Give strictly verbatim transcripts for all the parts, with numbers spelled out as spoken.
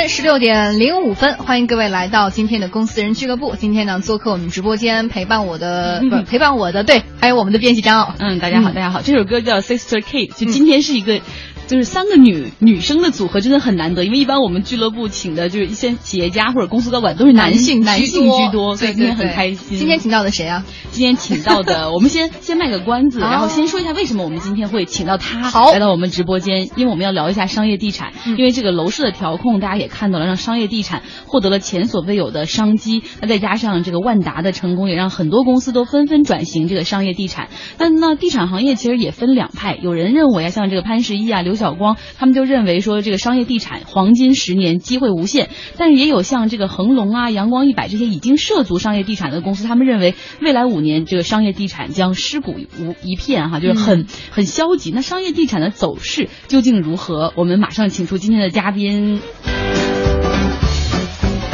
间十六点零五分，欢迎各位来到今天的公司人俱乐部。今天呢，做客我们直播间陪伴我的，嗯、陪伴我的，对，还有我们的编辑张奥。嗯，大家好，大家好。这首歌叫 Sister Kate， 就今天是一个。嗯就是三个女女生的组合真的很难得，因为一般我们俱乐部请的就是一些企业家或者公司高管都是男性男性居多，所以今天很开心。今天请到的谁啊？今天请到的，我们先先卖个关子，然后先说一下为什么我们今天会请到他来到我们直播间，因为我们要聊一下商业地产，因为这个楼市的调控大家也看到了，让商业地产获得了前所未有的商机。那再加上这个万达的成功，也让很多公司都纷纷转型这个商业地产。但那地产行业其实也分两派，有人认为啊，像这个潘石屹啊、刘小光他们就认为说这个商业地产黄金十年机会无限，但是也有像这个恒隆啊、阳光一百这些已经涉足商业地产的公司，他们认为未来五年这个商业地产将尸骨无一片哈、啊，就是很、嗯、很消极。那商业地产的走势究竟如何？我们马上请出今天的嘉宾。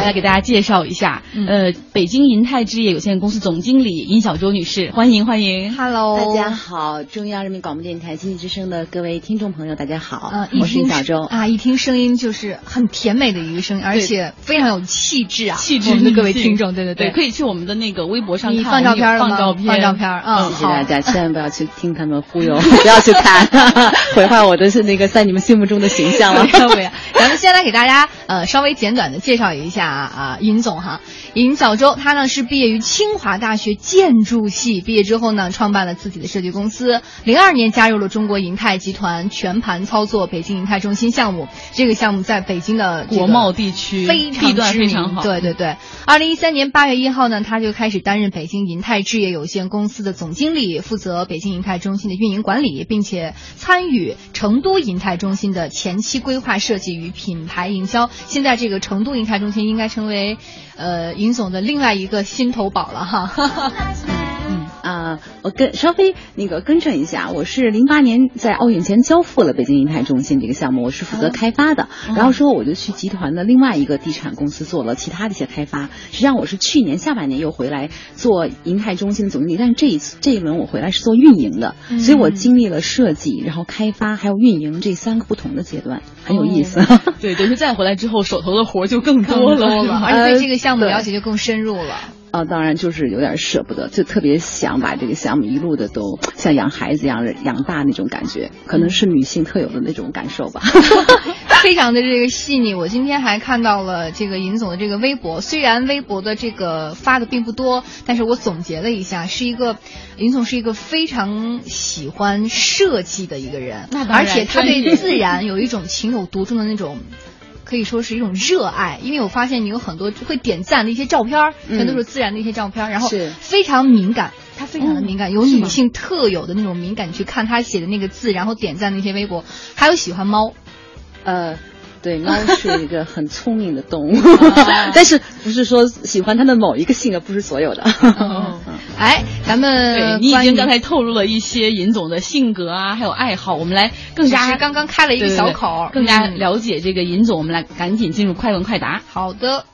来给大家介绍一下，呃，北京银泰置业有限公司总经理尹筱周女士，欢迎欢迎。Hello， 大家好，中央人民广播电台经济之声的各位听众朋友，大家好，呃、我是尹筱周啊。一听声音就是很甜美的一个声音，而且非常有气质啊。气质，我们的各位听众，对对 对, 对，可以去我们的那个微博上看，你放照片了吗？放照片，放照片啊！谢谢大家，千万不要去听他们忽悠，不要去看，毁坏我的是那个在你们心目中的形象了。咱们先来给大家呃稍微简短的介绍一下。啊啊，尹总哈，尹筱周他呢是毕业于清华大学建筑系，毕业之后呢创办了自己的设计公司，零二年加入了中国银泰集团，全盘操作北京银泰中心项目。这个项目在北京的国贸地区非常地段非常好。对对对，二零一三年八月一号呢，他就开始担任北京银泰置业有限公司的总经理，负责北京银泰中心的运营管理，并且参与成都银泰中心的前期规划设计与品牌营销。现在这个成都银泰中心应该。成为，呃，尹总的另外一个心头宝了哈。嗯啊、呃，我跟稍微那个更正一下，我是零八年在奥运前交付了北京银泰中心这个项目，我是负责开发的。嗯、然后说我就去集团的另外一个地产公司做了其他的一些开发。实际上我是去年下半年又回来做银泰中心的总经理，但是这一次这一轮我回来是做运营的，嗯、所以我经历了设计，然后开发还有运营这三个不同的阶段，很有意思。哦、对，等于再回来之后手头的活就更多了嘛，而且对这个项目了解就更深入了。呃啊、哦，当然就是有点舍不得，就特别想把这个项目一路的都像养孩子一样养大那种感觉，可能是女性特有的那种感受吧。非常的这个细腻。我今天还看到了这个尹总的这个微博，虽然微博的这个发的并不多，但是我总结了一下，是一个尹总是一个非常喜欢设计的一个人，而且他对自然有一种情有独钟的那种。可以说是一种热爱，因为我发现你有很多会点赞的一些照片，全都是自然的一些照片，嗯、然后非常敏感，他非常的敏感，嗯、有女性特有的那种敏感。你去看他写的那个字，然后点赞的一些微博，还有喜欢猫，呃。对，猫是一个很聪明的动物，但是不是说喜欢它的某一个性格，不是所有的。哦、哎，咱们对你已经刚才透露了一些尹总的性格啊，还有爱好，我们来更加刚刚开了一个小口，对对对，更加了解这个尹总。我们来赶紧进入快问快答。好的。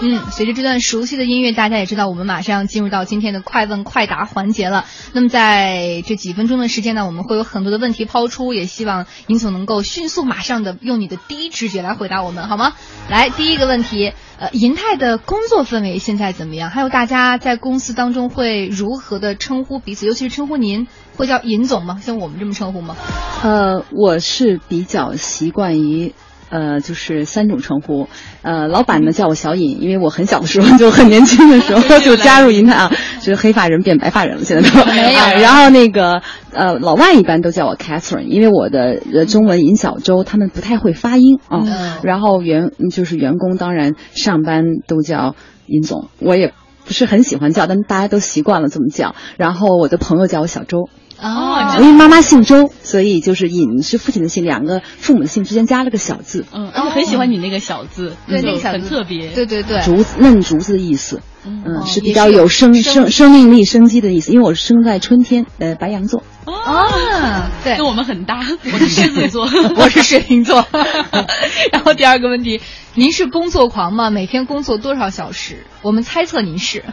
嗯，随着这段熟悉的音乐，大家也知道我们马上进入到今天的快问快答环节了。那么在这几分钟的时间呢，我们会有很多的问题抛出，也希望尹总能够迅速马上的用你的第一直觉来回答我们，好吗？来，第一个问题，呃，银泰的工作氛围现在怎么样？还有大家在公司当中会如何的称呼彼此，尤其是称呼您，会叫尹总吗？像我们这么称呼吗？呃，我是比较习惯于呃，就是三种称呼。呃，老板呢叫我小尹，因为我很小的时候就很年轻的时候就加入银泰啊，就是黑发人变白发人了，现在都没有、啊。然后那个呃，老外一般都叫我 Catherine， 因为我的、呃、中文尹筱周他们不太会发音啊。嗯、然后员就是员工，当然上班都叫尹总，我也不是很喜欢叫，但大家都习惯了这么叫。然后我的朋友叫我筱周。哦，因为妈妈姓周，所以就是尹是父亲的姓，两个父母的姓之间加了个小字。嗯，而且很喜欢你那个小字，对，那个小字很特别。对对对，竹子嫩竹子的意思，嗯，嗯是比较有生生生命力、生机的意思。因为我生在春天，呃，白羊座。哦，对，跟我们很搭。我是狮子座，我是水瓶座。然后第二个问题，您是工作狂吗？每天工作多少小时？我们猜测您是。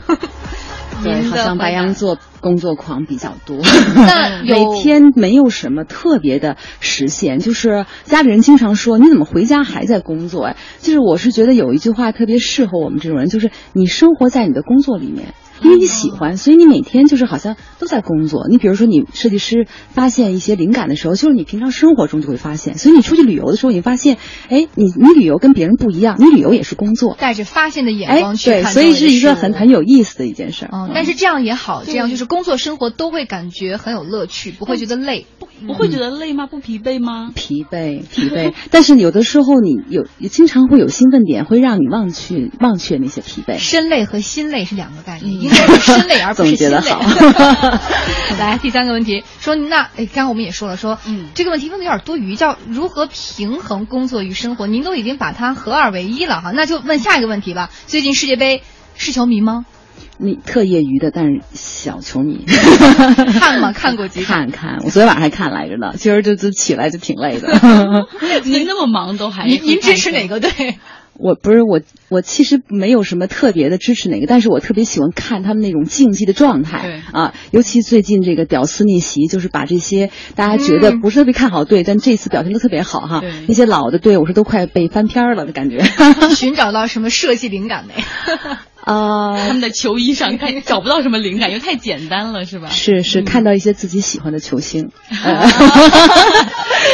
对，好像白羊座工作狂比较多。那每天没有什么特别的实现，就是家里人经常说你怎么回家还在工作呀？就是我是觉得有一句话特别适合我们这种人，就是你生活在你的工作里面。因为你喜欢，所以你每天就是好像都在工作。你比如说你设计师发现一些灵感的时候，就是你平常生活中就会发现，所以你出去旅游的时候你发现，哎，你你旅游跟别人不一样，你旅游也是工作，带着发现的眼光去看，对，所以是一个很很有意思的一件事儿。嗯，但是这样也好，这样就是工作生活都会感觉很有乐趣，不会觉得累。不不会觉得累吗？不疲惫吗？疲惫疲惫，但是有的时候你有经常会有兴奋点，会让你忘去忘却那些疲惫。身累和心累是两个概念。嗯，应该是身累而不是心累。来，第三个问题，说那哎，刚刚我们也说了，说嗯，这个问题问的有点多余，叫如何平衡工作与生活？您都已经把它合二为一了哈，那就问下一个问题吧。最近世界杯是球迷吗？你特业余的，但是小球迷。看吗？看过几场？看看，我昨天晚上还看来着呢，今儿就就起来就挺累的。您那么忙都还？您您支持哪个队？我不是我，我其实没有什么特别的支持哪个，但是我特别喜欢看他们那种竞技的状态啊，尤其最近这个屌丝逆袭，就是把这些大家觉得不是特别看好队，嗯，但这次表现都特别好哈。那些老的队，我说都快被翻篇了的感觉。寻找到什么设计灵感没？啊，呃，他们的球衣上看找不到什么灵感，因为太简单了，是吧？是是，看到一些自己喜欢的球星，嗯，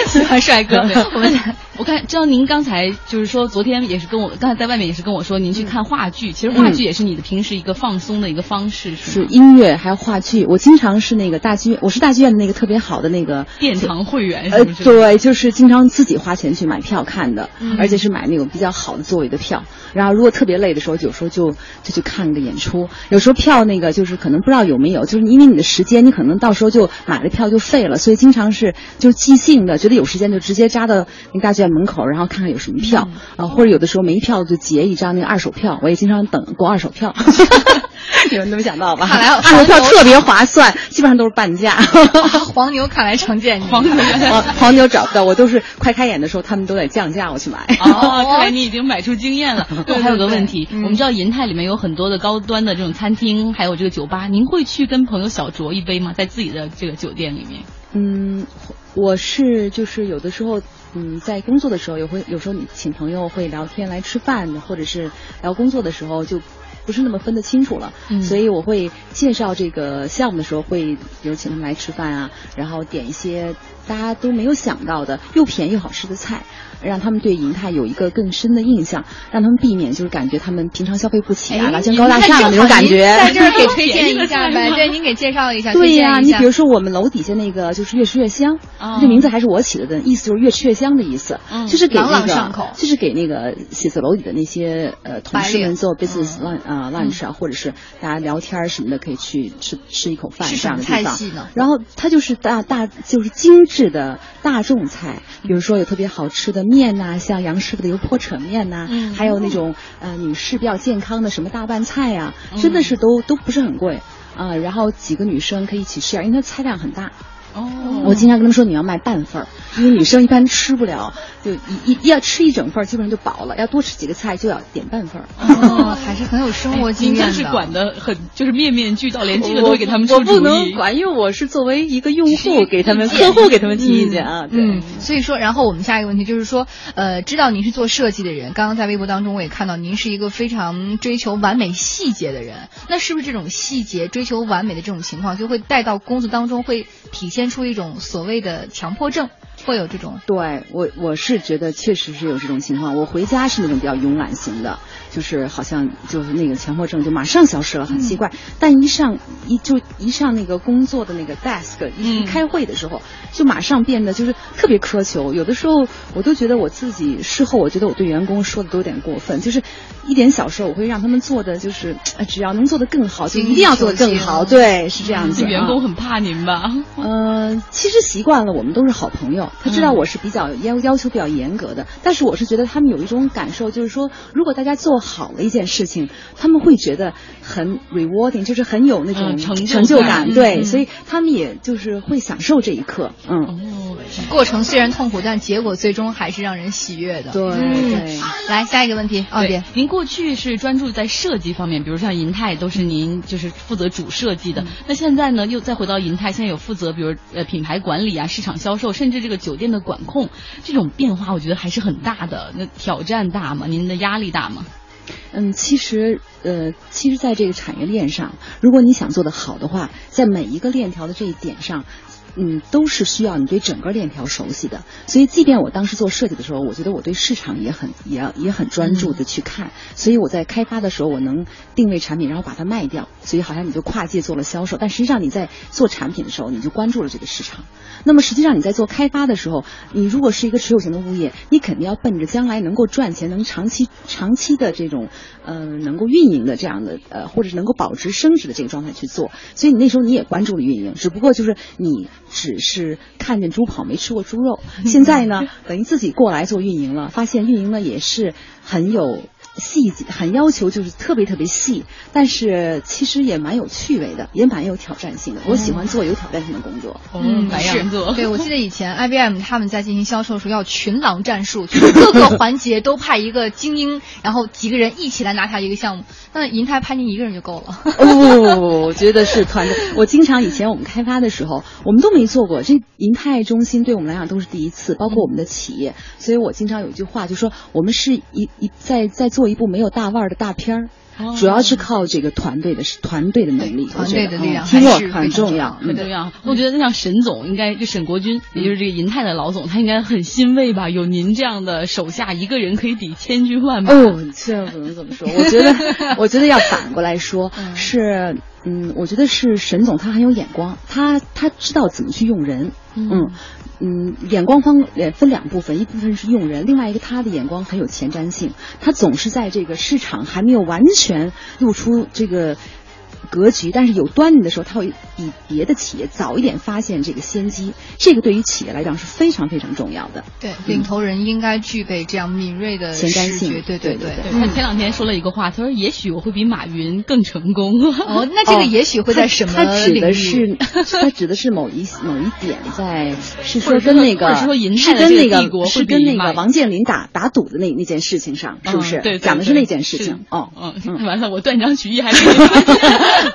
喜欢帅哥。我们我看知道您刚才就是说，昨天也是跟我刚才在外面也是跟我说，您去看话剧，其实话剧也是你的平时一个放松的一个方式，嗯，是音乐还有话剧。我经常是那个大剧，我是大剧院的那个特别好的那个殿堂会员，呃，对，就是经常自己花钱去买票看的，嗯，而且是买那种比较好的座位的票。然后如果特别累的时候，有时候就。就去看个演出，有时候票那个就是可能不知道有没有，就是因为你的时间，你可能到时候就买了票就废了，所以经常是就即兴的，觉得有时间就直接扎到那大剧院门口，然后看看有什么票，嗯，啊，或者有的时候没票就截一张那个二手票，我也经常等过二手票。你们都没想到吧？看来二手票特别划算，基本上都是半价。黄牛看来常见，黄牛黄黄牛找不到，我都是快开演的时候他们都得降价，我去买。哦，看来你已经买出经验了。对，还有个问题，嗯，我们知道银泰里面有很多的高端的这种餐厅，还有这个酒吧，您会去跟朋友小酌一杯吗？在自己的这个酒店里面？嗯，我是就是有的时候。嗯，在工作的时候也会有时候你请朋友会聊天来吃饭，或者是聊工作的时候就不是那么分得清楚了，嗯，所以我会介绍这个项目的时候会比如请他们来吃饭啊，然后点一些大家都没有想到的又便宜又好吃的菜，让他们对银泰有一个更深的印象，让他们避免就是感觉他们平常消费不起啊，哎，蓝天高大上的那种感觉。在这儿给推荐一下呗，对，您给介绍一下。对呀，啊，你比如说我们楼底下那个就是越吃越香，哦，这名字还是我起的，意思就是越吃越香的意思，嗯，就是给那个，朗朗上口，就是给那个写字楼里的那些呃同事们做 business lunch 啊，嗯呃、lunch 啊，嗯，或者是大家聊天什么的，可以去吃吃一口饭这样的地方。然后它就是大大就是精致的大众菜，比如说有特别好吃的面呐，啊，像杨师傅的油泼扯面呐，啊嗯，还有那种呃女士比较健康的什么大拌菜呀，啊嗯，真的是都都不是很贵啊，呃。然后几个女生可以一起吃点，因为它菜量很大。哦，我经常跟他们说你要卖半份儿，因为女生一般吃不了，就一一要吃一整份儿基本上就饱了，要多吃几个菜就要点半份儿。哦，还是很有生活经验的。您真是管得很，就是面面俱到，连这个都会给他们出主意。我不能管，因为我是作为一个用户给他们、客户给他们提意见啊。对，嗯，所以说，然后我们下一个问题就是说，呃，知道您是做设计的人，刚刚在微博当中我也看到您是一个非常追求完美细节的人，那是不是这种细节追求完美的这种情况，就会带到工作当中，会体现出一种所谓的强迫症？会有这种？对，我我是觉得确实是有这种情况。我回家是那种比较慵懒型的，就是好像就是那个强迫症就马上消失了，很奇怪。嗯、但一上一就一上那个工作的那个 desk， 一开会的时候、嗯、就马上变得就是特别苛求。有的时候我都觉得我自己事后我觉得我对员工说的都有点过分，就是一点小事我会让他们做的就是、呃、只要能做得更好就一定要做得更好。对，是这样子。员工很怕您吧？嗯、呃，其实习惯了，我们都是好朋友。他知道我是比较要要求比较严格的，但是我是觉得他们有一种感受，就是说，如果大家做好了一件事情，他们会觉得很 rewarding， 就是很有那种成就感。嗯、成就感对、嗯，所以他们也就是会享受这一刻。嗯，哦、过程虽然痛苦，但结果最终还是让人喜悦的。对，嗯、对来下一个问题，奥姐，您过去是专注在设计方面，比如像银泰都是您就是负责主设计的，嗯、那现在呢又再回到银泰，现在有负责比如呃品牌管理啊、市场销售，甚至这个酒店的管控，这种变化我觉得还是很大的。那挑战大吗？您的压力大吗？嗯，其实呃，其实在这个产业链上，如果你想做得好的话，在每一个链条的这一点上，嗯，都是需要你对整个链条熟悉的。所以即便我当时做设计的时候，我觉得我对市场也很也也很专注的去看、嗯、所以我在开发的时候我能定位产品然后把它卖掉，所以好像你就跨界做了销售，但实际上你在做产品的时候你就关注了这个市场。那么实际上你在做开发的时候，你如果是一个持有型的物业，你肯定要奔着将来能够赚钱能长期长期的这种呃能够运营的这样的呃或者是能够保值升值的这个状态去做。所以你那时候你也关注了运营，只不过就是你只是看见猪跑没吃过猪肉。现在呢等于自己过来做运营了，发现运营呢也是很有细节，很要求就是特别特别细，但是其实也蛮有趣味的，也蛮有挑战性的。我喜欢做有挑战性的工作。嗯，白羊座。对，我记得以前 I B M 他们在进行销售的时候要群狼战术，就是各个环节都派一个精英，然后几个人一起来拿下一个项目。那银泰派您一个人就够了。哦，我觉得是团队。我经常以前我们开发的时候，我们都没做过，这银泰中心对我们来讲都是第一次，包括我们的企业。所以我经常有一句话就说，我们是一一在在做。做一部没有大腕儿的大片儿。主要是靠这个团队的团队的能力，团队的力量还是很重要，很重要。我觉得像沈总应该，就沈国军，也就是这个银泰的老总，他应该很欣慰吧？有您这样的手下，一个人可以抵千军万马。哦，这不能怎么说。我觉得，我觉得要反过来说，是嗯，我觉得是沈总他很有眼光，他他知道怎么去用人。嗯嗯，眼光方分两部分，一部分是用人，另外一个他的眼光很有前瞻性，他总是在这个市场还没有完全全露出这个格局，但是有端倪的时候，他会比别的企业早一点发现这个先机，这个对于企业来讲是非常非常重要的。对，领头人应该具备这样敏锐的前瞻性。对对对 对, 对, 对、嗯、他前两天说了一个话，他说也许我会比马云更成功。哦，那这个也许会在什么领域？哦、他, 他指的是他指的是某一某一点在，是说跟那个，是说银泰的这个帝国会比马云，是跟那个王健林打打赌的那那件事情上，是不是？嗯、对, 对, 对，讲的是那件事情。哦，嗯嗯，完了，我断章取义还没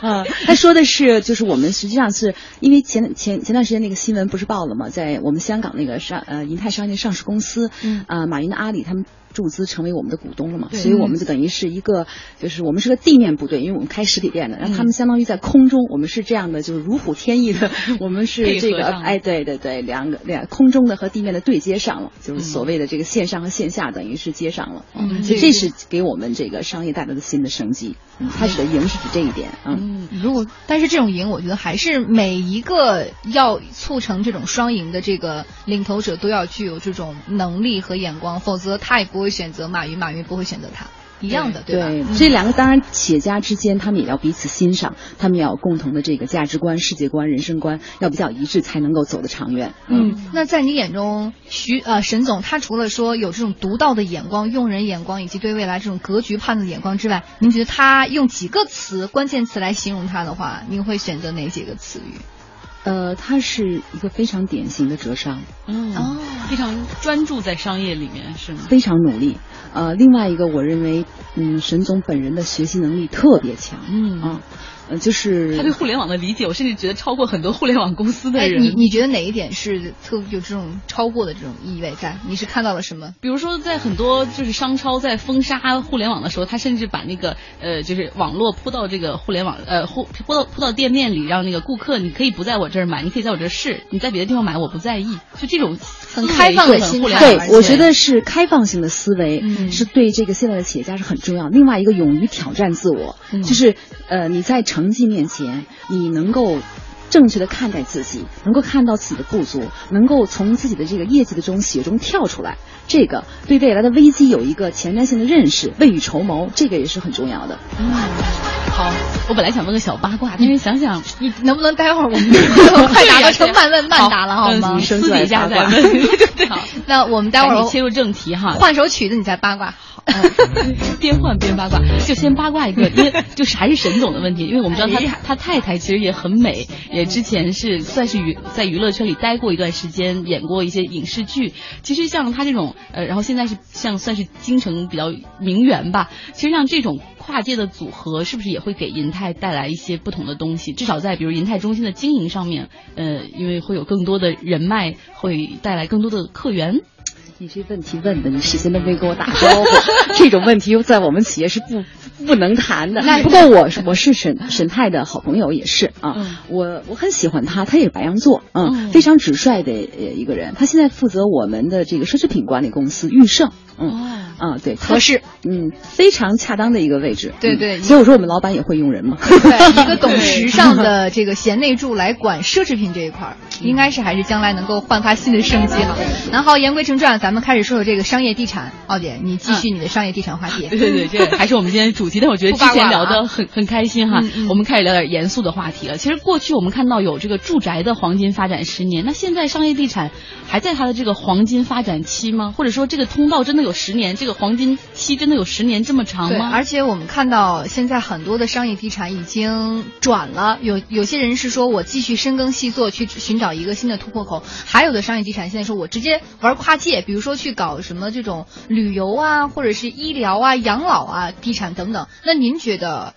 嗯，他说的是，就是我们实际上是因为前前前段时间那个新闻不是报了吗？在我们香港那个上呃银泰商业上市公司，嗯啊、呃、马云的阿里他们注资成为我们的股东了嘛，所以我们就等于是一个，就是我们是个地面部队，因为我们开实体店的，然后他们相当于在空中，我们是这样的，就是如虎添翼的，我们是这个，哎，对对对，两个两空中的和地面的对接上了，就是所谓的这个线上和线下等于是接上了，嗯，所以这是给我们这个商业带来的新的升级。嗯，它指的赢是指这一点。嗯，如果但是这种赢，我觉得还是每一个要促成这种双赢的这个领头者都要具有这种能力和眼光，否则他也不会。会选择马云，马云不会选择他，一样的， 对, 对吧？对，这两个当然企业家之间，他们也要彼此欣赏，他们要有共同的这个价值观、世界观、人生观，要比较一致，才能够走得长远。嗯，嗯那在你眼中，徐呃沈总他除了说有这种独到的眼光、用人眼光以及对未来这种格局判断的眼光之外，您觉得他用几个词、关键词来形容他的话，您会选择哪几个词语？呃，他是一个非常典型的哲商，嗯，哦，非常专注在商业里面，是吗？非常努力。呃，另外一个，我认为，嗯，沈总本人的学习能力特别强，嗯啊，呃，就是他对互联网的理解，我甚至觉得超过很多互联网公司的人。哎、你你觉得哪一点是特有这种超过的这种意味在？你是看到了什么？比如说，在很多就是商超在封杀互联网的时候，他甚至把那个呃，就是网络铺到这个互联网呃，铺铺到铺到店面里，让那个顾客你可以不在我这。这儿买，你可以在我这儿试，你在别的地方买我不在意，就这种很开放的心态。对，我觉得是开放性的思维、嗯、是对这个现在的企业家是很重要。另外一个勇于挑战自我、嗯、就是呃你在成绩面前你能够正确的看待自己，能够看到自己的不足，能够从自己的这个业绩的中血中跳出来，这个对未来的危机有一个前瞻性的认识，未雨绸缪，这个也是很重要的。嗯，好，我本来想问个小八卦，但是想想你能不能待会儿我们快答了成慢问慢答了好吗？嗯、私底下再问。对对。好，那我们待会儿切入正题哈，换首曲子你再八卦。嗯、边换边八卦，就先八卦一个，因为就是还是沈总的问题，因为我们知道他、哎、他太太其实也很美，也之前是算是娱在娱乐圈里待过一段时间，演过一些影视剧。其实像他这种呃，然后现在是像算是京城比较名媛吧，其实像这种跨界的组合，是不是也会给银泰带来一些不同的东西？至少在比如银泰中心的经营上面，呃，因为会有更多的人脉，会带来更多的客源。你这问题问的，你事先都没跟我打招呼，这种问题在我们企业是不不能谈的。不过我我是沈沈泰的好朋友，也是啊，嗯、我我很喜欢他，他也是白羊座，嗯，嗯非常直率的一个人。他现在负责我们的这个奢侈品管理公司裕盛，嗯。哦啊，对，合适，嗯，非常恰当的一个位置，对对，嗯、所以我说我们老板也会用人嘛，对，一个懂时尚的这个贤内助来管奢侈品这一块，应该是还是将来能够焕发新的生机哈。然后言归正传，咱们开始说说这个商业地产，奥姐，你继续你的商业地产话题。嗯、对对对，这还是我们今天主题，但我觉得之前聊得很很开心哈、嗯嗯。我们开始聊点严肃的话题了。其实过去我们看到有这个住宅的黄金发展十年，那现在商业地产还在它的这个黄金发展期吗？或者说这个通道真的有十年？这个黄金期真的有十年这么长吗？对，而且我们看到现在很多的商业地产已经转了，有有些人是说我继续深耕细作去寻找一个新的突破口，还有的商业地产现在说我直接玩跨界，比如说去搞什么这种旅游啊，或者是医疗啊、养老啊、地产等等。那您觉得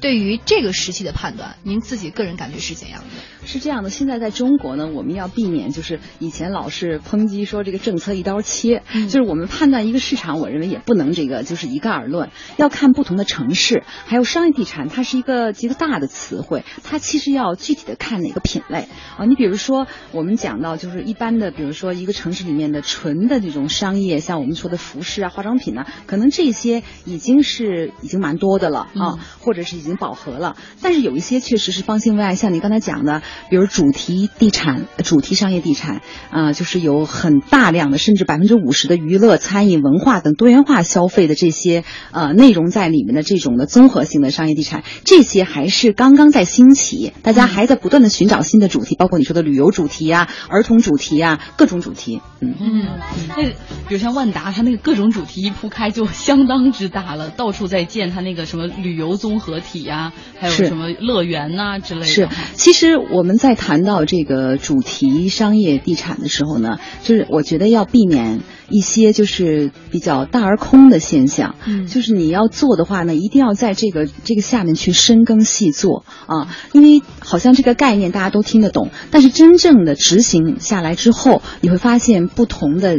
对于这个时期的判断，您自己个人感觉是怎样的？是这样的，现在在中国呢，我们要避免就是以前老是抨击说这个政策一刀切、嗯、就是我们判断一个市场，我认为也不能这个就是一概而论，要看不同的城市，还有商业地产它是一个极大的词汇，它其实要具体的看哪个品类啊。你比如说我们讲到就是一般的，比如说一个城市里面的纯的这种商业，像我们说的服饰啊、化妆品啊，可能这些已经是已经蛮多的了啊、嗯，或者是已经已经饱和了，但是有一些确实是方兴未艾，像你刚才讲的，比如主题地产、主题商业地产啊、呃，就是有很大量的，甚至百分之五十的娱乐、餐饮、文化等多元化消费的这些呃内容在里面的这种的综合性的商业地产，这些还是刚刚在兴起，大家还在不断的寻找新的主题，包括你说的旅游主题啊、儿童主题啊、各种主题。嗯嗯，那比如像万达，它那个各种主题一铺开就相当之大了，到处在建它那个什么旅游综合体。呀，还有什么乐园呐、啊、之类的。是，其实我们在谈到这个主题商业地产的时候呢，就是我觉得要避免一些就是比较大而空的现象。嗯，就是你要做的话呢，一定要在这个这个下面去深耕细作啊，因为好像这个概念大家都听得懂，但是真正的执行下来之后，你会发现不同的，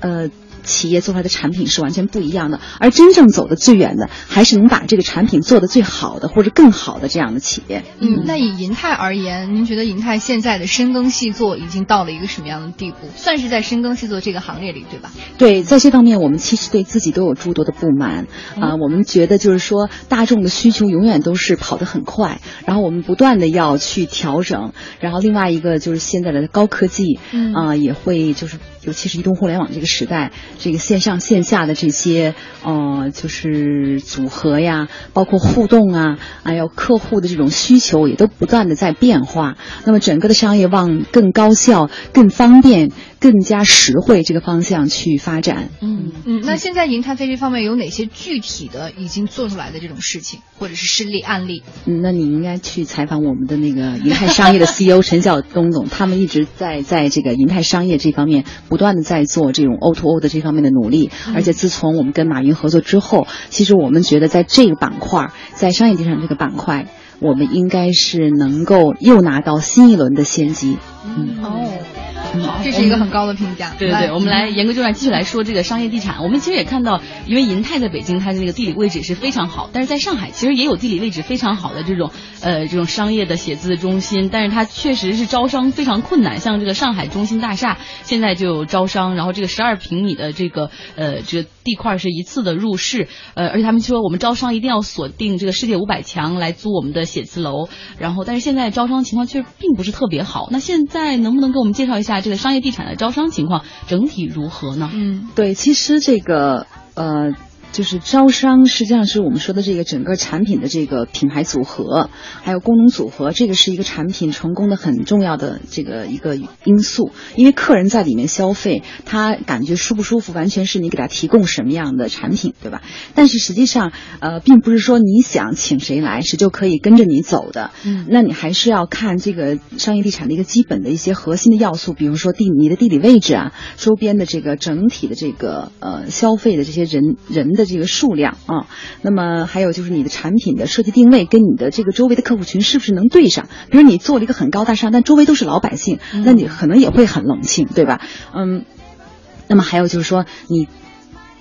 呃。企业做出来的产品是完全不一样的，而真正走得最远的还是能把这个产品做得最好的或者更好的这样的企业。嗯，那以银泰而言，您觉得银泰现在的深耕细作已经到了一个什么样的地步？算是在深耕细作这个行列里，对吧？对，在这方面我们其实对自己都有诸多的不满啊、呃，我们觉得就是说大众的需求永远都是跑得很快，然后我们不断的要去调整，然后另外一个就是现在的高科技啊、呃，也会就是尤其是移动互联网这个时代，这个线上线下的这些呃，就是组合呀，包括互动啊，还有客户的这种需求也都不断的在变化。那么整个的商业往更高效、更方便、更加实惠这个方向去发展。嗯嗯，那现在银泰在这方面有哪些具体的已经做出来的这种事情，或者是事例案例？嗯，那你应该去采访我们的那个银泰商业的 C E O 陈晓东总，他们一直在在这个银泰商业这方面不断的在做这种 O to O 的这方面的努力。而且自从我们跟马云合作之后，其实我们觉得在这个板块，在商业地产这个板块，我们应该是能够又拿到新一轮的先机。嗯，哦，好，这是一个很高的评价。对对对，我们来言归正传，继续来说这个商业地产。我们其实也看到，因为银泰在北京，它的那个地理位置是非常好，但是在上海其实也有地理位置非常好的这种呃这种商业的写字中心，但是它确实是招商非常困难。像这个上海中心大厦现在就有招商，然后这个十二平米的这个呃这个地块是一次的入市，呃，而且他们说我们招商一定要锁定这个世界五百强来租我们的写字楼，然后但是现在招商情况却并不是特别好。那现在能不能给我们介绍一下这个商业地产的招商情况整体如何呢？嗯，对，其实这个呃就是招商实际上是我们说的这个整个产品的这个品牌组合还有功能组合，这个是一个产品成功的很重要的这个一个因素。因为客人在里面消费，他感觉舒不舒服完全是你给他提供什么样的产品，对吧？但是实际上呃，并不是说你想请谁来谁就可以跟着你走的。嗯，那你还是要看这个商业地产的一个基本的一些核心的要素，比如说地你的地理位置啊，周边的这个整体的这个呃消费的这些人人的这个数量啊，那么还有就是你的产品的设计定位跟你的这个周围的客户群是不是能对上？比如你做了一个很高大上，但周围都是老百姓，那你可能也会很冷清，对吧？嗯，那么还有就是说你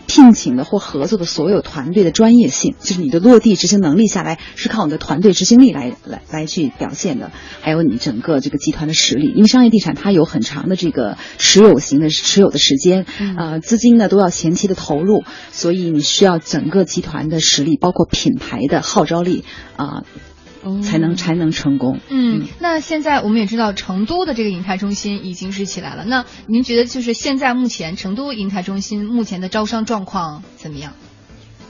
聘请的或合作的所有团队的专业性，就是你的落地执行能力下来是靠你的团队执行力来来来去表现的，还有你整个这个集团的实力。因为商业地产它有很长的这个持有型的持有的时间，呃，资金呢都要前期的投入，所以你需要整个集团的实力，包括品牌的号召力啊。呃才能才能成功。嗯，嗯那现在我们也知道成都的这个银泰中心已经是起来了。那您觉得就是现在目前成都银泰中心目前的招商状况怎么样？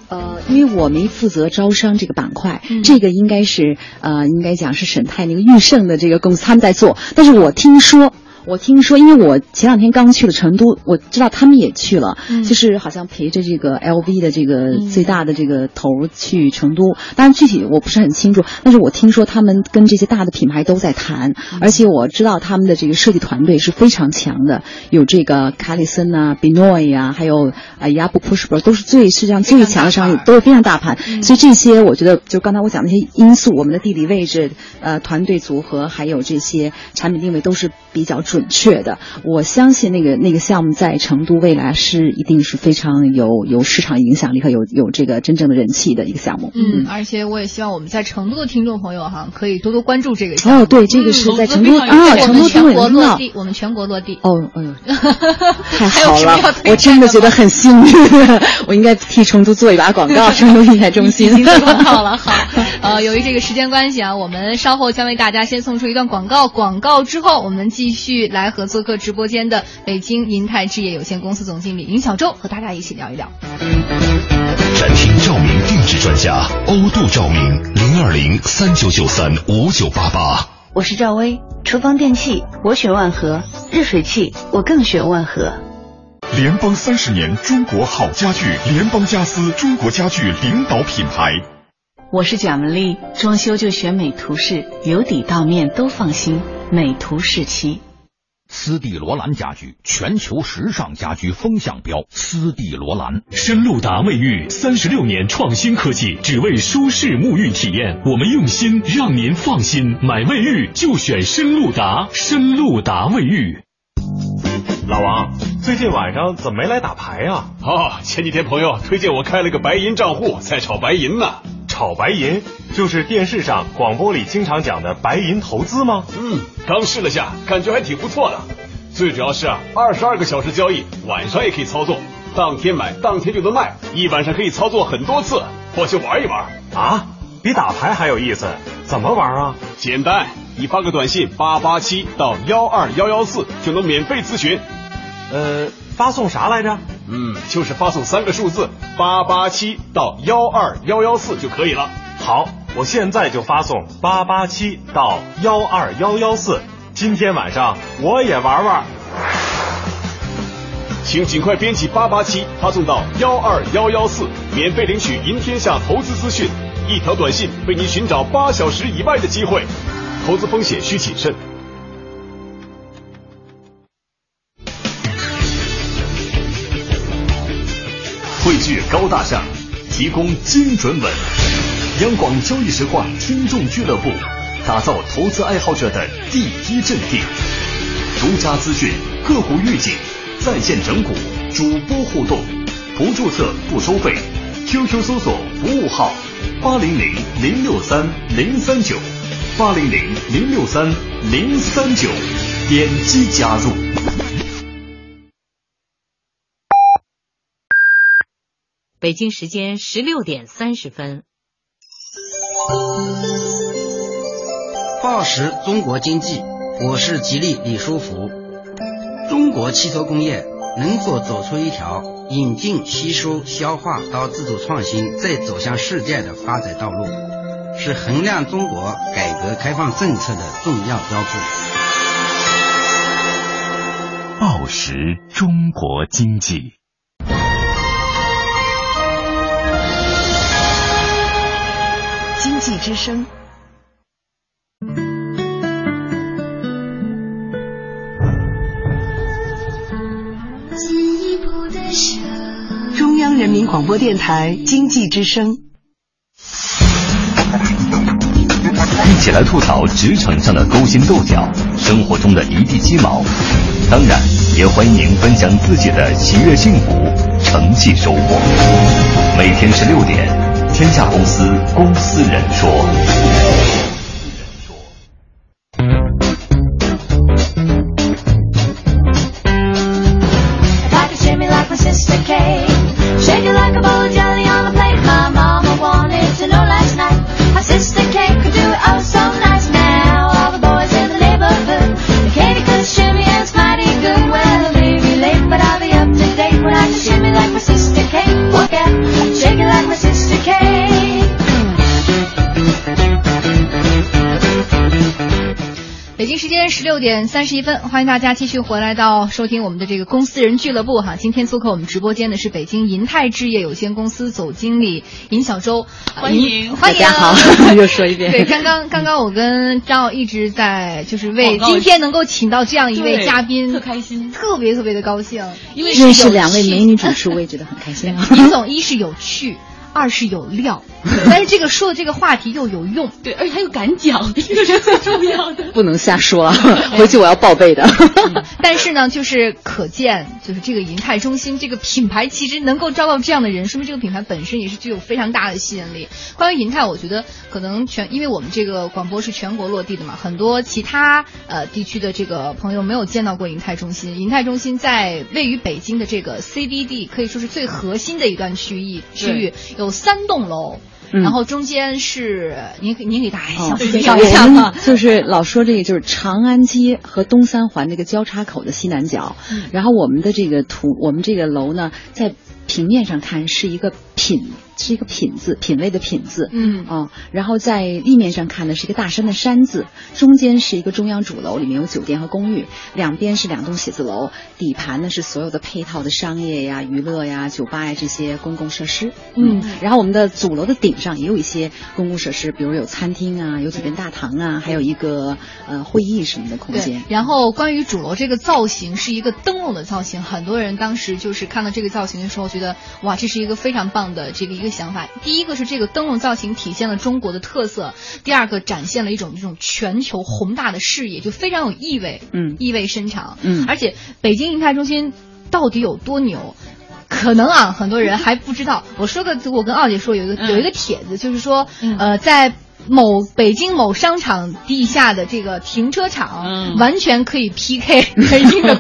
呃，因为我没负责招商这个板块，嗯、这个应该是呃，应该讲是沈泰那个裕盛的这个公司他们在做。但是我听说。我听说，因为我前两天刚去了成都，我知道他们也去了，嗯、就是好像陪着这个 L V 的这个最大的这个头去成都，当然具体我不是很清楚，但是我听说他们跟这些大的品牌都在谈，嗯、而且我知道他们的这个设计团队是非常强的，有这个卡里森啊、Binoy 啊，还有啊 Yabu Pushbro 都是最世界上最强的商业，都是非常大盘，嗯、所以这些我觉得就刚才我讲那些因素，我们的地理位置、呃团队组合，还有这些产品定位都是比较重要的。准确的，我相信那个那个项目在成都未来是一定是非常有有市场影响力和有有这个真正的人气的一个项目。嗯，而且我也希望我们在成都的听众朋友哈，可以多多关注这个项目。哦，对，这个是在成都啊，嗯，成都全国落地，我们全国落地。哦，哎呦，太好了！我真的觉得很幸运，我应该替成都做一把广告，成都银泰中心已经做广告了。好，呃，由于这个时间关系啊，我们稍后将为大家先送出一段广告，广告之后我们继续。来和做客直播间的北京银泰置业有限公司总经理尹筱周和大家一起聊一聊。展厅照明定制专家欧度照明零二零三九九三五九八八。我是赵薇，厨房电器我选万和，热水器我更选万和。联邦三十年中国好家具，联邦家私中国家具领导品牌。我是贾雯丽，装修就选美图仕，由底到面都放心，美图仕漆。斯蒂罗兰家居，全球时尚家居风向标。斯蒂罗兰深露达卫浴三十六年创新科技，只为舒适沐浴体验，我们用心让您放心，买卫浴就选深露达，深露达卫浴。老王，最近晚上怎么没来打牌啊？哦，前几天朋友推荐我开了个白银账户，在炒白银呢。炒白银就是电视上广播里经常讲的白银投资吗？嗯，刚试了下，感觉还挺不错的。最主要是啊，二十二个小时交易，晚上也可以操作，当天买当天就能卖，一晚上可以操作很多次，我去玩一玩啊！比打牌还有意思，怎么玩啊？简单，你发个短信八八七到幺二幺幺四就能免费咨询。呃，发送啥来着？嗯，就是发送三个数字八八七到幺二幺幺四就可以了。好，我现在就发送八八七到幺二幺幺四。今天晚上我也玩玩。请尽快编辑八八七发送到幺二幺幺四，免费领取银天下投资资讯，一条短信为您寻找八小时以外的机会。投资风险需谨慎。汇聚高大上，提供精准稳。央广交易实况听众俱乐部，打造投资爱好者的第一阵地。独家资讯、个股预警、在线整股、主播互动，不注册不收费。Q Q 搜索服务号八零零零六三零三九八零零零六三零三九，点击加入。北京时间十六点三十分。报时中国经济，我是吉利李书福。中国汽车工业能否走出一条引进、吸收、消化到自主创新，再走向世界的发展道路，是衡量中国改革开放政策的重要标准。报时中国经济。经济之声。中央人民广播电台经济之声，一起来吐槽职场上的勾心斗角，生活中的一地鸡毛。当然也欢迎您分享自己的喜悦、幸福、成绩、收获。每天十六点，天下公司公司人说。六点三十一分，欢迎大家继续回来到收听我们的这个公司人俱乐部哈。今天做客我们直播间的是北京银泰置业有限公司总经理尹筱周，欢迎欢迎。大家好，又说一遍。对，刚刚刚刚我跟张奥一直在就是为今天能够请到这样一位嘉宾特开心，特别特别的高兴，因为认识两位美女主持，我也觉得很开心。尹总一是有趣。二是有料，但是这个说的这个话题又有用，对，而且还有敢讲，这个是最重要的。不能瞎说，回去我要报备的。嗯、但是呢，就是可见，就是这个银泰中心这个品牌，其实能够招到这样的人，说明这个品牌本身也是具有非常大的吸引力。关于银泰，我觉得可能全，因为我们这个广播是全国落地的嘛，很多其他呃地区的这个朋友没有见到过银泰中心。银泰中心在位于北京的这个 C B D， 可以说是最核心的一段区域区域。有三栋楼，嗯、然后中间是您您给大家详细介绍一下吧。就是老说这个就是长安街和东三环这个交叉口的西南角，嗯、然后我们的这个图，我们这个楼呢，在平面上看是一个品。是一个品字，品味的品字，嗯哦，然后在立面上看的是一个大山的山字，中间是一个中央主楼，里面有酒店和公寓，两边是两栋写字楼，底盘呢是所有的配套的商业呀、娱乐呀、酒吧呀这些公共设施，嗯，嗯然后我们的主楼的顶上也有一些公共设施，比如有餐厅啊，有酒店大堂啊，还有一个呃会议什么的空间。然后关于主楼这个造型是一个灯笼的造型，很多人当时就是看到这个造型的时候觉得哇，这是一个非常棒的这个。一个想法，第一个是这个灯笼造型体现了中国的特色，第二个展现了一种这种全球宏大的视野，就非常有意味，嗯，意味深长，嗯，而且北京银泰中心到底有多牛？可能啊，很多人还不知道。我说个，我跟奥姐说有一个有一个帖子，就是说，嗯、呃，在。某北京某商场地下的这个停车场，嗯、完全可以 P K 北京的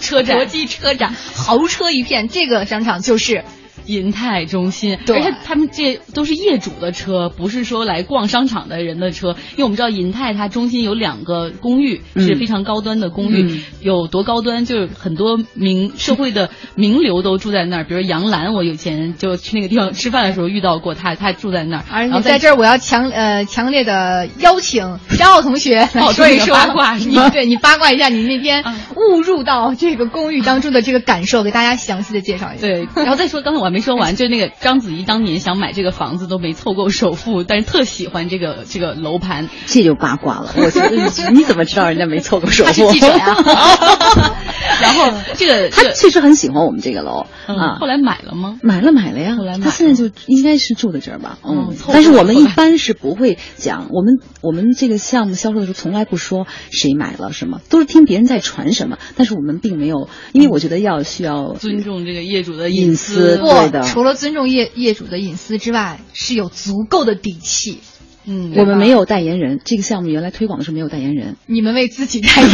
车展、国际车展，豪车一片。这个商场就是银泰中心，而且他们这都是业主的车，不是说来逛商场的人的车。因为我们知道银泰它中心有两个公寓，嗯、是非常高端的公寓，嗯、有多高端？就是很多名社会的名流都住在那儿，比如杨澜，我以前就去那个地方吃饭的时候遇到过他，他住在那儿。而且在这儿我要强呃。强烈的邀请张奥同学来说一说八卦，你对你八卦一下你那天误入到这个公寓当中的这个感受，给大家详细的介绍一下。对，然后再说刚才我还没说完，就那个章子怡当年想买这个房子都没凑够首付，但是特喜欢这个这个楼盘，这就八卦了。我觉得 你, 你怎么知道人家没凑够首付？他是记者呀。然后这个他确实很喜欢我们这个楼、嗯、啊。后来买了吗？买了买了呀。后来买了他现在就应该是住在这儿吧？嗯。嗯但是我们一般是不会讲，我们我们这个项目销售的时候从来不说谁买了什么，都是听别人在传什么，但是我们并没有，因为我觉得要需要尊重这个业主的隐私。对的，除了尊重业业主的隐私之外，是有足够的底气。嗯，我们没有代言人，这个项目原来推广的是没有代言人，你们为自己代言，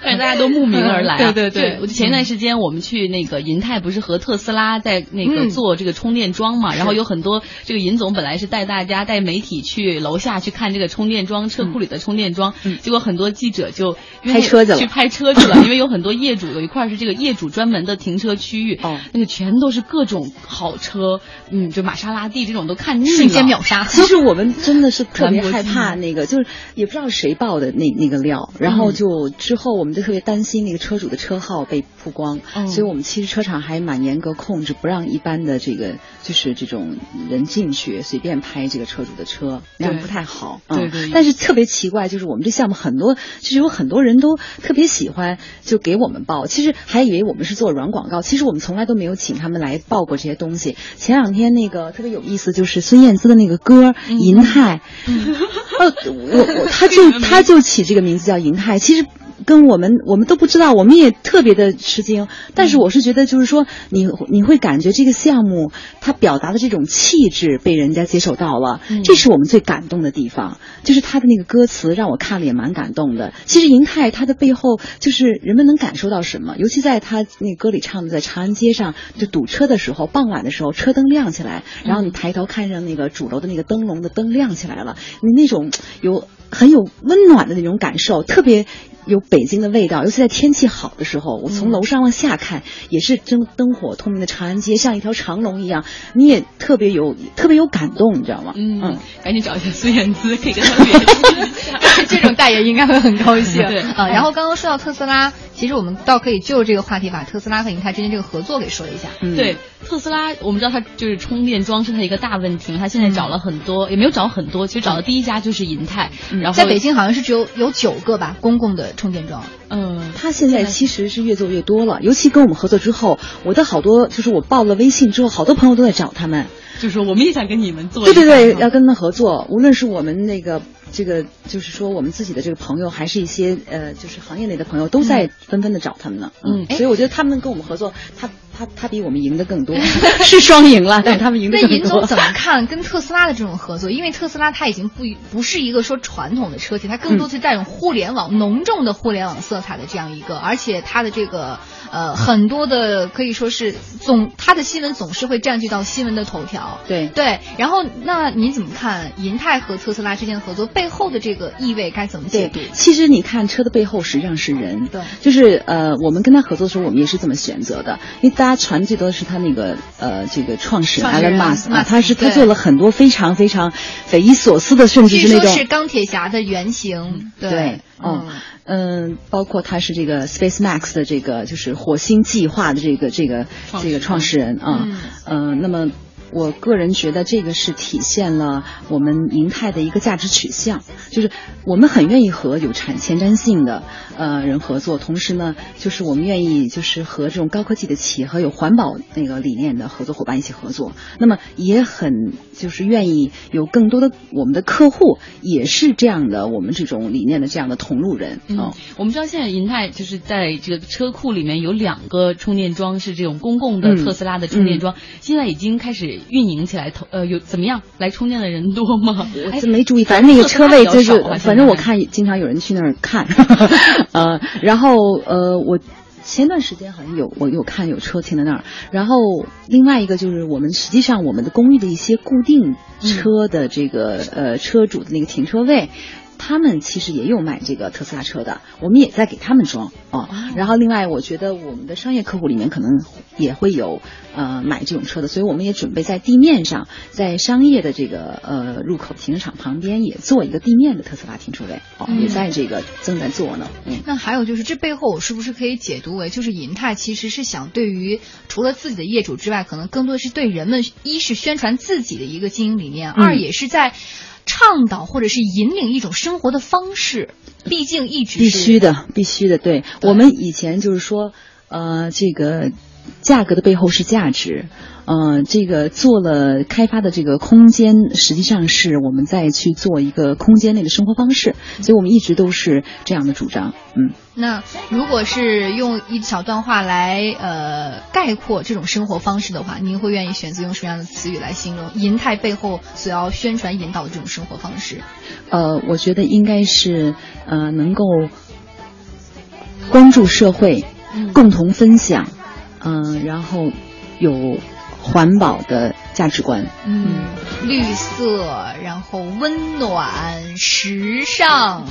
但是大家都慕名而来、啊嗯。对对对，我前一段时间我们去那个银泰，不是和特斯拉在那个做这个充电桩嘛、嗯，然后有很多这个尹总本来是带大家带媒体去楼下去看这个充电桩，车库里的充电桩，嗯、结果很多记者就开车去了，去拍车去了，因为有很多业主有一块是这个业主专门的停车区域，哦、那个全都是各种好车，嗯，就玛莎拉蒂这种都看腻了，瞬间秒杀。其实我们。真的是特别害怕那个，就是也不知道谁爆的那那个料，然后就之后我们就特别担心那个车主的车号被曝光，嗯、所以我们其实车厂还蛮严格控制，不让一般的这个就是这种人进去随便拍这个车主的车，那样不太好。嗯、对对。但是特别奇怪，就是我们这项目很多，就是有很多人都特别喜欢，就给我们报，其实还以为我们是做软广告，其实我们从来都没有请他们来报过这些东西。前两天那个特别有意思，就是孙燕姿的那个歌。嗯银泰，嗯、哦，我我他就他就起这个名字叫银泰，其实跟我们我们都不知道，我们也特别的吃惊。但是我是觉得，就是说你你会感觉这个项目它表达的这种气质被人家接受到了，嗯、这是我们最感动的地方。就是他的那个歌词让我看了也蛮感动的。其实银泰它的背后就是人们能感受到什么，尤其在他那歌里唱的，在长安街上就堵车的时候，傍晚的时候车灯亮起来，然后你抬头看上那个主楼的那个灯笼的灯亮起来了，你那种有很有温暖的那种感受，特别。有北京的味道，尤其在天气好的时候，我从楼上往下看，也是灯灯火通明的长安街，像一条长龙一样，你也特别有特别有感动，你知道吗？嗯，嗯赶紧找一下孙燕姿，可以跟他联系。这种代言应该会很高兴。对啊，然后刚刚说到特斯拉，其实我们倒可以就这个话题把特斯拉和银泰之间这个合作给说一下。嗯、对，特斯拉我们知道它就是充电桩是它一个大问题，它现在找了很多，也没有找很多，其实找的第一家就是银泰，嗯、然后在北京好像是只有有九个吧，公共的。充电桩，嗯，他现在其实是越做越多了，尤其跟我们合作之后，我的好多就是我报了微信之后，好多朋友都在找他们，就说我们也想跟你们做，对对对，要跟他们合作，无论是我们那个这个，就是说我们自己的这个朋友，还是一些呃，就是行业内的朋友，都在纷纷的找他们呢，嗯，嗯所以我觉得他们跟我们合作，他。他他比我们赢得更多，是双赢了，但是他们赢得更多。那尹总怎么看跟特斯拉的这种合作？因为特斯拉它已经不不是一个说传统的车企，它更多是带有互联网、嗯、浓重的互联网色彩的这样一个，而且它的这个呃很多的可以说是总它的新闻总是会占据到新闻的头条。对对，然后那你怎么看银泰和特斯拉之间的合作背后的这个意味该怎么解读？其实你看车的背后实际上是人，对，就是呃我们跟他合作的时候，我们也是这么选择的，因为。大家传最多的是他那个呃，这个创始人 Elon Musk 啊，他是他做了很多非常非常匪夷所思的，甚至是那种是钢铁侠的原型，对。对嗯嗯，包括他是这个 SpaceX 的这个就是火星计划的这个这个这个创始人啊，嗯、呃，那么。我个人觉得这个是体现了我们银泰的一个价值取向，就是我们很愿意和有产前瞻性的呃人合作，同时呢，就是我们愿意就是和这种高科技的企业和有环保那个理念的合作伙伴一起合作。那么也很就是愿意有更多的我们的客户也是这样的我们这种理念的这样的同路人。嗯，哦、我们知道现在银泰就是在这个车库里面有两个充电桩是这种公共的特斯拉的充电桩，嗯嗯、现在已经开始。运营起来，呃，有怎么样？来充电的人多吗？我真没注意，反正那个车位就是，反正我看经常有人去那儿看，呃，然后呃，我前段时间好像有我有看有车停在那儿，然后另外一个就是我们实际上我们的公寓的一些固定车的这个、嗯、呃车主的那个停车位。他们其实也有买这个特斯拉车的，我们也在给他们装哦。然后另外我觉得我们的商业客户里面可能也会有呃买这种车的，所以我们也准备在地面上，在商业的这个呃入口停车场旁边也做一个地面的特斯拉停车位哦，嗯、也在这个正在做呢。嗯，那还有就是这背后我是不是可以解读为，就是银泰其实是想对于除了自己的业主之外，可能更多是对人们，一是宣传自己的一个经营理念，嗯、二也是在倡导或者是引领一种生活的方式，毕竟一直是必须的，必须的。对，对我们以前就是说，呃，这个价格的背后是价值，呃，这个做了开发的这个空间，实际上是我们在去做一个空间内的生活方式，所以我们一直都是这样的主张。嗯，那如果是用一小段话来呃概括这种生活方式的话，您会愿意选择用什么样的词语来形容银泰背后所要宣传引导的这种生活方式？呃，我觉得应该是呃能够关注社会，嗯、共同分享。嗯，然后有环保的价值观，嗯，绿色，然后温暖、时尚。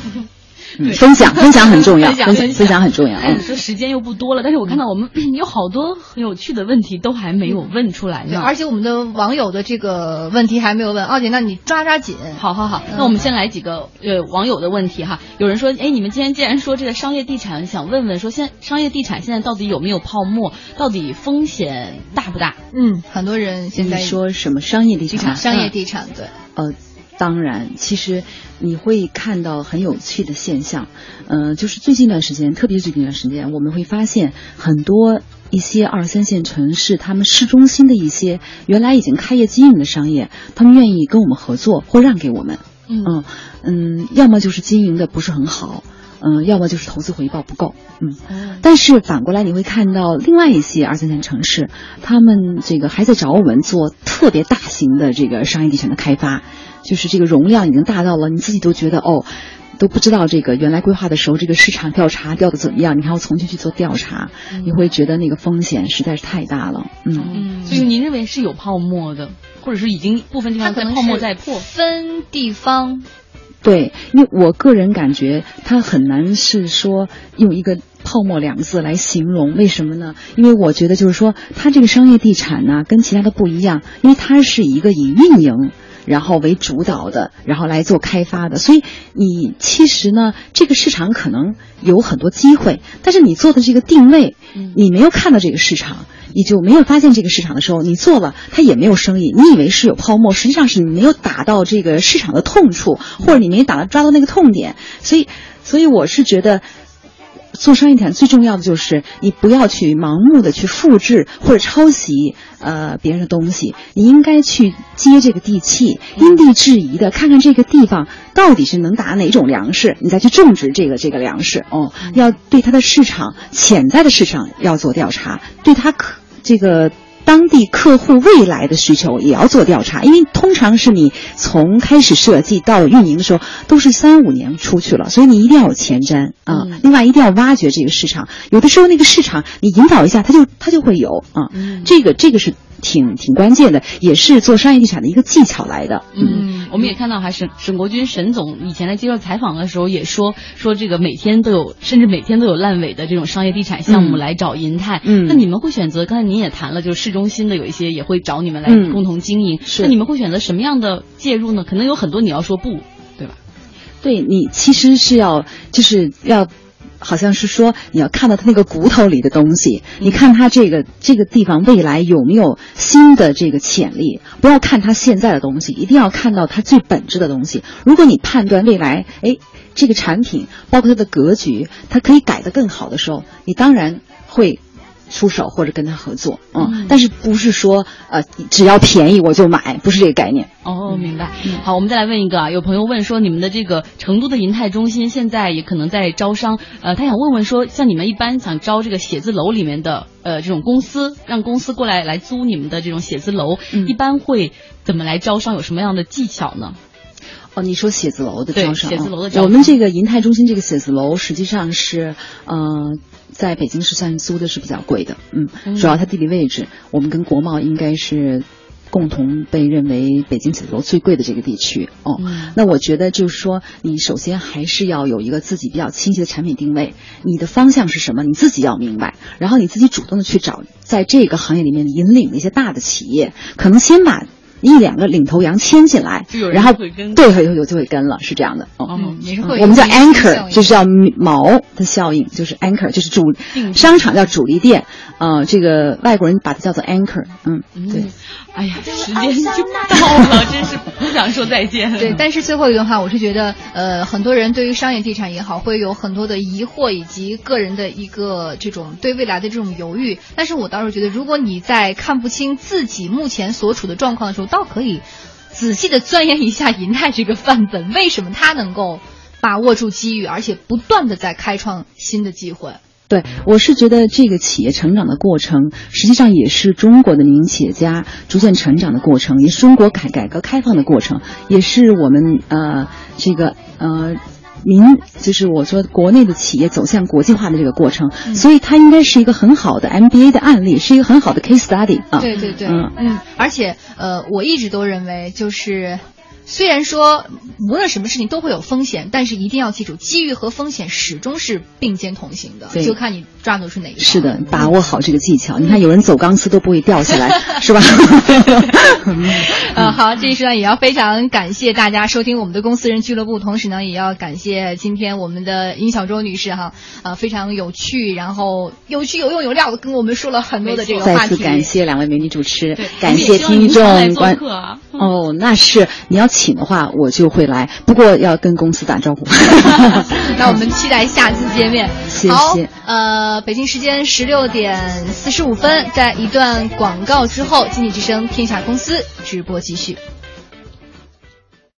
嗯、分享分享很重要，分享分 享, 分享很重要。哎，你说时间又不多了，但是我看到我们有好多很有趣的问题都还没有问出来呢。对，而且我们的网友的这个问题还没有问，奥姐，那你抓抓紧。好好好，嗯、那我们先来几个呃网友的问题哈。有人说，哎，你们今天既然说这个商业地产，想问问说现商业地产现在到底有没有泡沫，到底风险大不大？嗯，很多人现在说什么商业地产，商业地产对，呃。当然，其实你会看到很有趣的现象，嗯、呃，就是最近一段时间，特别是最近一段时间，我们会发现很多一些二三线城市，他们市中心的一些原来已经开业经营的商业，他们愿意跟我们合作或让给我们，嗯、呃、嗯，要么就是经营的不是很好。嗯，要么就是投资回报不够，嗯，但是反过来你会看到另外一些二三线城市，他们这个还在找我们做特别大型的这个商业地产的开发，就是这个容量已经大到了你自己都觉得哦，都不知道这个原来规划的时候这个市场调查调的怎么样，你还要重新去做调查，嗯、你会觉得那个风险实在是太大了，嗯，嗯所以您认为是有泡沫的，或者是已经部分地方在泡沫在破，分地方。对，因为我个人感觉它很难是说用一个泡沫两个字来形容，为什么呢？因为我觉得就是说它这个商业地产呢、啊、跟其他的不一样，因为它是一个以运营然后为主导的，然后来做开发的，所以你其实呢这个市场可能有很多机会，但是你做的这个定位你没有看到这个市场，你就没有发现这个市场的时候，你做了它也没有生意，你以为是有泡沫，实际上是你没有打到这个市场的痛处，或者你没打到抓到那个痛点，所以所以我是觉得做商业地产最重要的就是你不要去盲目的去复制或者抄袭呃别人的东西，你应该去接这个地气，因地制宜的看看这个地方到底是能打哪种粮食，你再去种植这个这个粮食哦，要对它的市场潜在的市场要做调查，对它可这个当地客户未来的需求也要做调查，因为通常是你从开始设计到运营的时候都是三五年出去了，所以你一定要有前瞻啊、嗯。另外一定要挖掘这个市场，有的时候那个市场你引导一下，它就它就会有啊。嗯、这个这个是挺挺关键的，也是做商业地产的一个技巧来的。嗯，嗯我们也看到，还是沈国军沈总以前来接受采访的时候也说说这个每天都有，甚至每天都有烂尾的这种商业地产项目来找银泰。嗯，那你们会选择？刚才您也谈了，就是市中心的有一些也会找你们来共同经营。嗯、是，那你们会选择什么样的介入呢？可能有很多你要说不，对吧？对你其实是要就是要。好像是说你要看到它那个骨头里的东西，你看它这个这个地方未来有没有新的这个潜力，不要看它现在的东西，一定要看到它最本质的东西。如果你判断未来，哎，这个产品包括它的格局，它可以改得更好的时候，你当然会出手或者跟他合作，嗯，嗯但是不是说呃只要便宜我就买，不是这个概念。哦，明白。嗯、好，我们再来问一个啊，有朋友问说你们的这个成都的银泰中心现在也可能在招商，呃，他想问问说，像你们一般想招这个写字楼里面的呃这种公司，让公司过来来租你们的这种写字楼，嗯、一般会怎么来招商？有什么样的技巧呢？哦，你说写字楼的招商，写字楼的招商、哦。我们这个银泰中心这个写字楼实际上是，呃，在北京市算租的是比较贵的，嗯，主要它地理位置，我们跟国贸应该是共同被认为北京写字楼最贵的这个地区哦、嗯。那我觉得就是说，你首先还是要有一个自己比较清晰的产品定位，你的方向是什么，你自己要明白，然后你自己主动的去找在这个行业里面引领的一些大的企业，可能先把一两个领头羊牵进来，然后对，有有就会跟了，是这样的。嗯，也是会。我们叫 anchor， 就是叫锚的效应，就是 anchor， 就是主商场叫主力店，呃，这个外国人把它叫做 anchor。嗯，对。哎呀，时间就到了，真是不想说再见了。对，但是最后一段话，我是觉得，呃，很多人对于商业地产也好，会有很多的疑惑以及个人的一个这种对未来的这种犹豫。但是我倒是觉得，如果你在看不清自己目前所处的状况的时候，倒可以仔细的钻研一下银泰这个范本，为什么它能够把握住机遇，而且不断的在开创新的机会。对，我是觉得这个企业成长的过程，实际上也是中国的民营企业家逐渐成长的过程，也是中国改改革开放的过程，也是我们呃这个呃民就是我说国内的企业走向国际化的这个过程，嗯、所以它应该是一个很好的 M B A 的案例，是一个很好的 case study 啊。对对对，嗯嗯，而且呃，我一直都认为就是。虽然说无论什么事情都会有风险，但是一定要记住，机遇和风险始终是并肩同行的，就看你抓住是哪一个。是的，把握好这个技巧。嗯、你看，有人走钢丝都不会掉下来，是吧？呃，好，这一时段也要非常感谢大家收听我们的公司人俱乐部，同时呢，也要感谢今天我们的尹筱周女士哈，呃，非常有趣，然后有趣有用有料的跟我们说了很多的这个话题。再次感谢两位美女主持，感谢听众观、啊嗯、哦，那是你要。请的话我就会来，不过要跟公司打招呼。那我们期待下次见面。谢谢。好，呃，北京时间十六点四十五分，在一段广告之后，经济之声天下公司直播继续。